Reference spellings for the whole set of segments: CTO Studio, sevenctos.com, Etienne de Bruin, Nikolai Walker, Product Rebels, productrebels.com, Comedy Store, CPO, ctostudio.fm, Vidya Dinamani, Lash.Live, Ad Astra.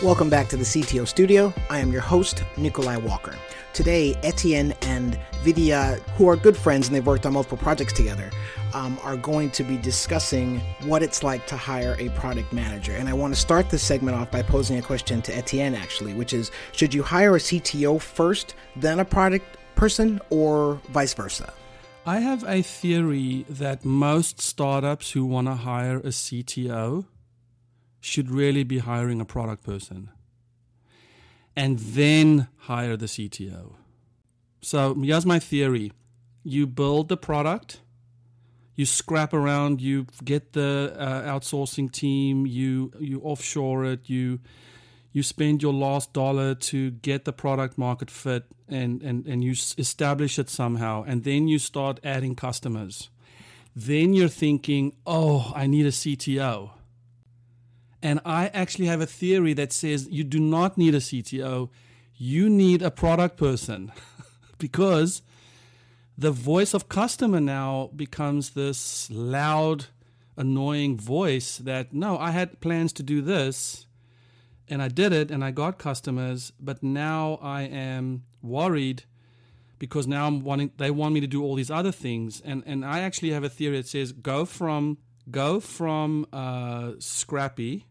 Welcome back to the CTO Studio. I am your host, Nikolai Walker. Today, Etienne and Vidya, who are good friends and they've worked on multiple projects together, are going to be discussing what it's like to hire a product manager. And I want to start this segment off by posing a question to Etienne, actually, which is, should you hire a CTO first, then a product person, or vice versa? I have a theory that most startups who want to hire a CTO should really be hiring a product person and then hire the CTO. So here's my theory. You build the product, you scrap around, you get the outsourcing team, you offshore it, you spend your last dollar to get the product market fit and you establish it somehow, and then you start adding customers. Then you're thinking, oh, I need a CTO. And I actually have a theory that says you do not need a CTO. You need a product person because the voice of customer now becomes this loud, annoying voice that, no, I had plans to do this and I did it and I got customers, but now I am worried because now they want me to do all these other things. And I actually have a theory that says go from scrappy,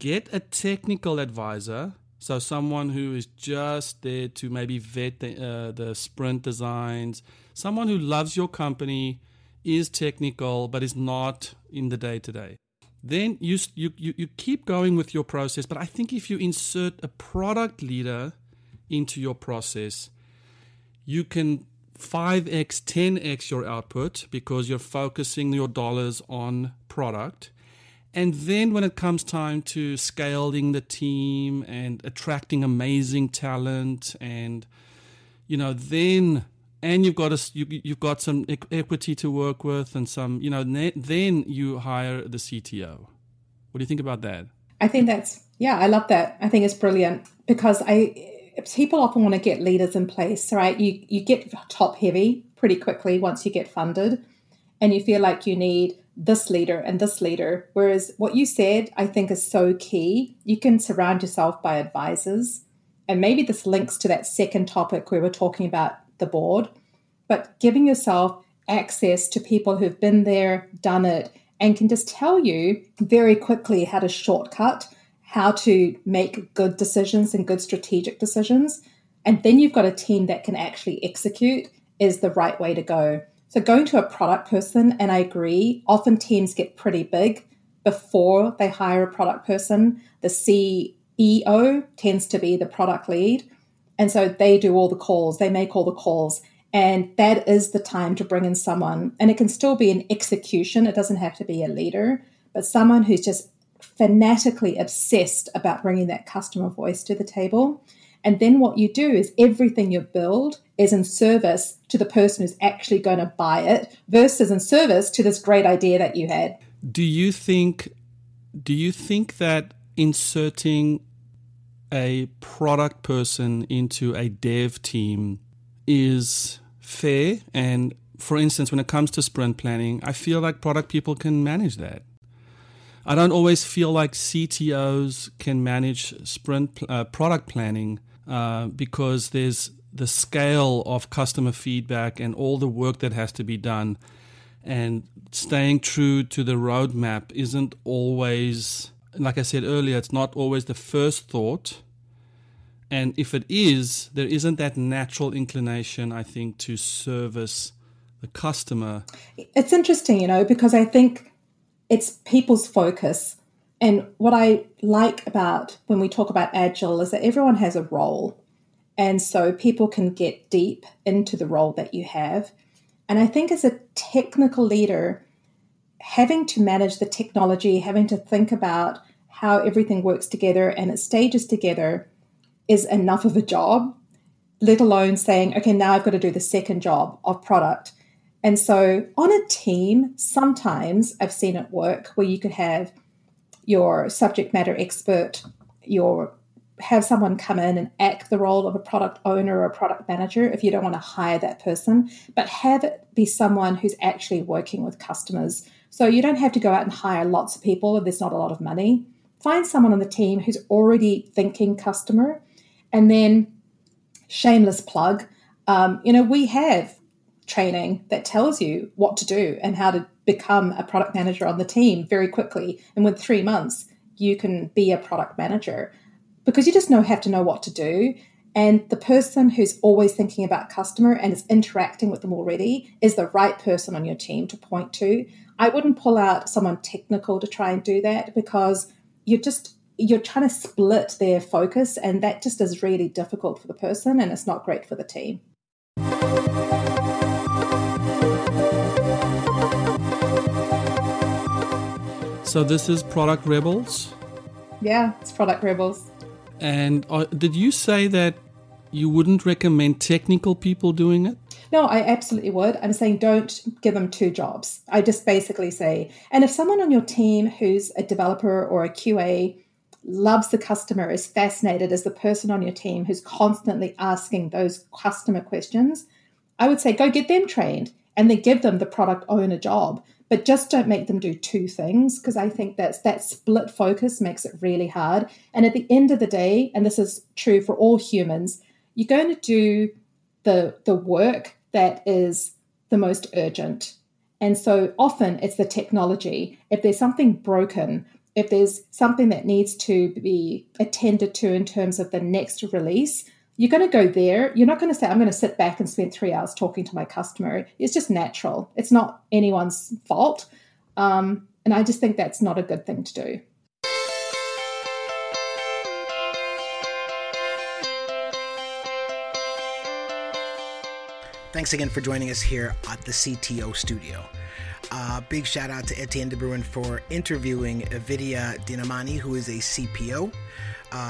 get a technical advisor, so someone who is just there to maybe vet the sprint designs, someone who loves your company, is technical, but is not in the day-to-day. Then you keep going with your process, but I think if you insert a product leader into your process, you can 5x, 10x your output because you're focusing your dollars on product. And then when it comes time to scaling the team and attracting amazing talent, and you've got some equity to work with and some, then you hire the CTO. What do you think about that? I think I love that. I think it's brilliant because people often want to get leaders in place, right? You get top heavy pretty quickly once you get funded and you feel like you need this leader and this leader. Whereas what you said, I think, is so key. You can surround yourself by advisors. And maybe this links to that second topic we were talking about, the board, but giving yourself access to people who've been there, done it, and can just tell you very quickly how to shortcut, how to make good decisions and good strategic decisions. And then you've got a team that can actually execute is the right way to go. So going to a product person, and I agree, often teams get pretty big before they hire a product person. The CEO tends to be the product lead. And so they do all the calls, they make all the calls. And that is the time to bring in someone. And it can still be an execution. It doesn't have to be a leader, but someone who's just fanatically obsessed about bringing that customer voice to the table. And then what you do is everything you build is in service to the person who's actually going to buy it versus in service to this great idea that you had. Do you think that inserting a product person into a dev team is fair? And for instance, when it comes to sprint planning, I feel like product people can manage that. I don't always feel like CTOs can manage sprint product planning because there's the scale of customer feedback and all the work that has to be done, and staying true to the roadmap isn't always, like I said earlier, it's not always the first thought. And if it is, there isn't that natural inclination, I think, to service the customer. It's interesting, because I think it's people's focus. And what I like about when we talk about Agile is that everyone has a role. And so people can get deep into the role that you have. And I think as a technical leader, having to manage the technology, having to think about how everything works together and it stages together is enough of a job, let alone saying, okay, now I've got to do the second job of product. And so on a team, sometimes I've seen it work where you could have your subject matter expert, have someone come in and act the role of a product owner or a product manager if you don't want to hire that person, but have it be someone who's actually working with customers. So you don't have to go out and hire lots of people if there's not a lot of money. Find someone on the team who's already thinking customer. And then, shameless plug, we have training that tells you what to do and how to become a product manager on the team very quickly. And with 3 months, you can be a product manager because you just have to know what to do. And the person who's always thinking about customer and is interacting with them already is the right person on your team to point to. I wouldn't pull out someone technical to try and do that because you're trying to split their focus, and that just is really difficult for the person and it's not great for the team. So this is Product Rebels? Yeah, it's Product Rebels. And did you say that you wouldn't recommend technical people doing it? No, I absolutely would. I'm saying don't give them two jobs. I just basically say, and if someone on your team who's a developer or a QA loves the customer, is fascinated as the person on your team who's constantly asking those customer questions, I would say go get them trained and then give them the product owner job. But just don't make them do two things, because I think that split focus makes it really hard. And at the end of the day, and this is true for all humans, you're going to do the work that is the most urgent. And so often it's the technology. If there's something broken, if there's something that needs to be attended to in terms of the next release, you're going to go there. You're not going to say, I'm going to sit back and spend 3 hours talking to my customer. It's just natural. It's not anyone's fault. And I just think that's not a good thing to do. Thanks again for joining us here at the CTO Studio. Big shout out to Etienne de Bruin for interviewing Vidya Dinamani, who is a CPO.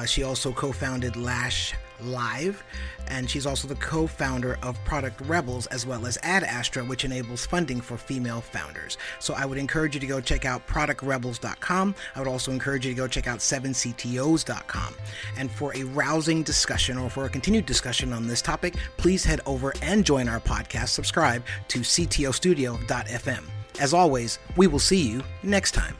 She also co-founded Lash.Live, and she's also the co-founder of Product Rebels as well as Ad Astra, which enables funding for female founders. So I would encourage you to go check out productrebels.com. I would also encourage you to go check out sevenctos.com. And for a rousing discussion or for a continued discussion on this topic, please head over and join our podcast. Subscribe to ctostudio.fm. As always, we will see you next time.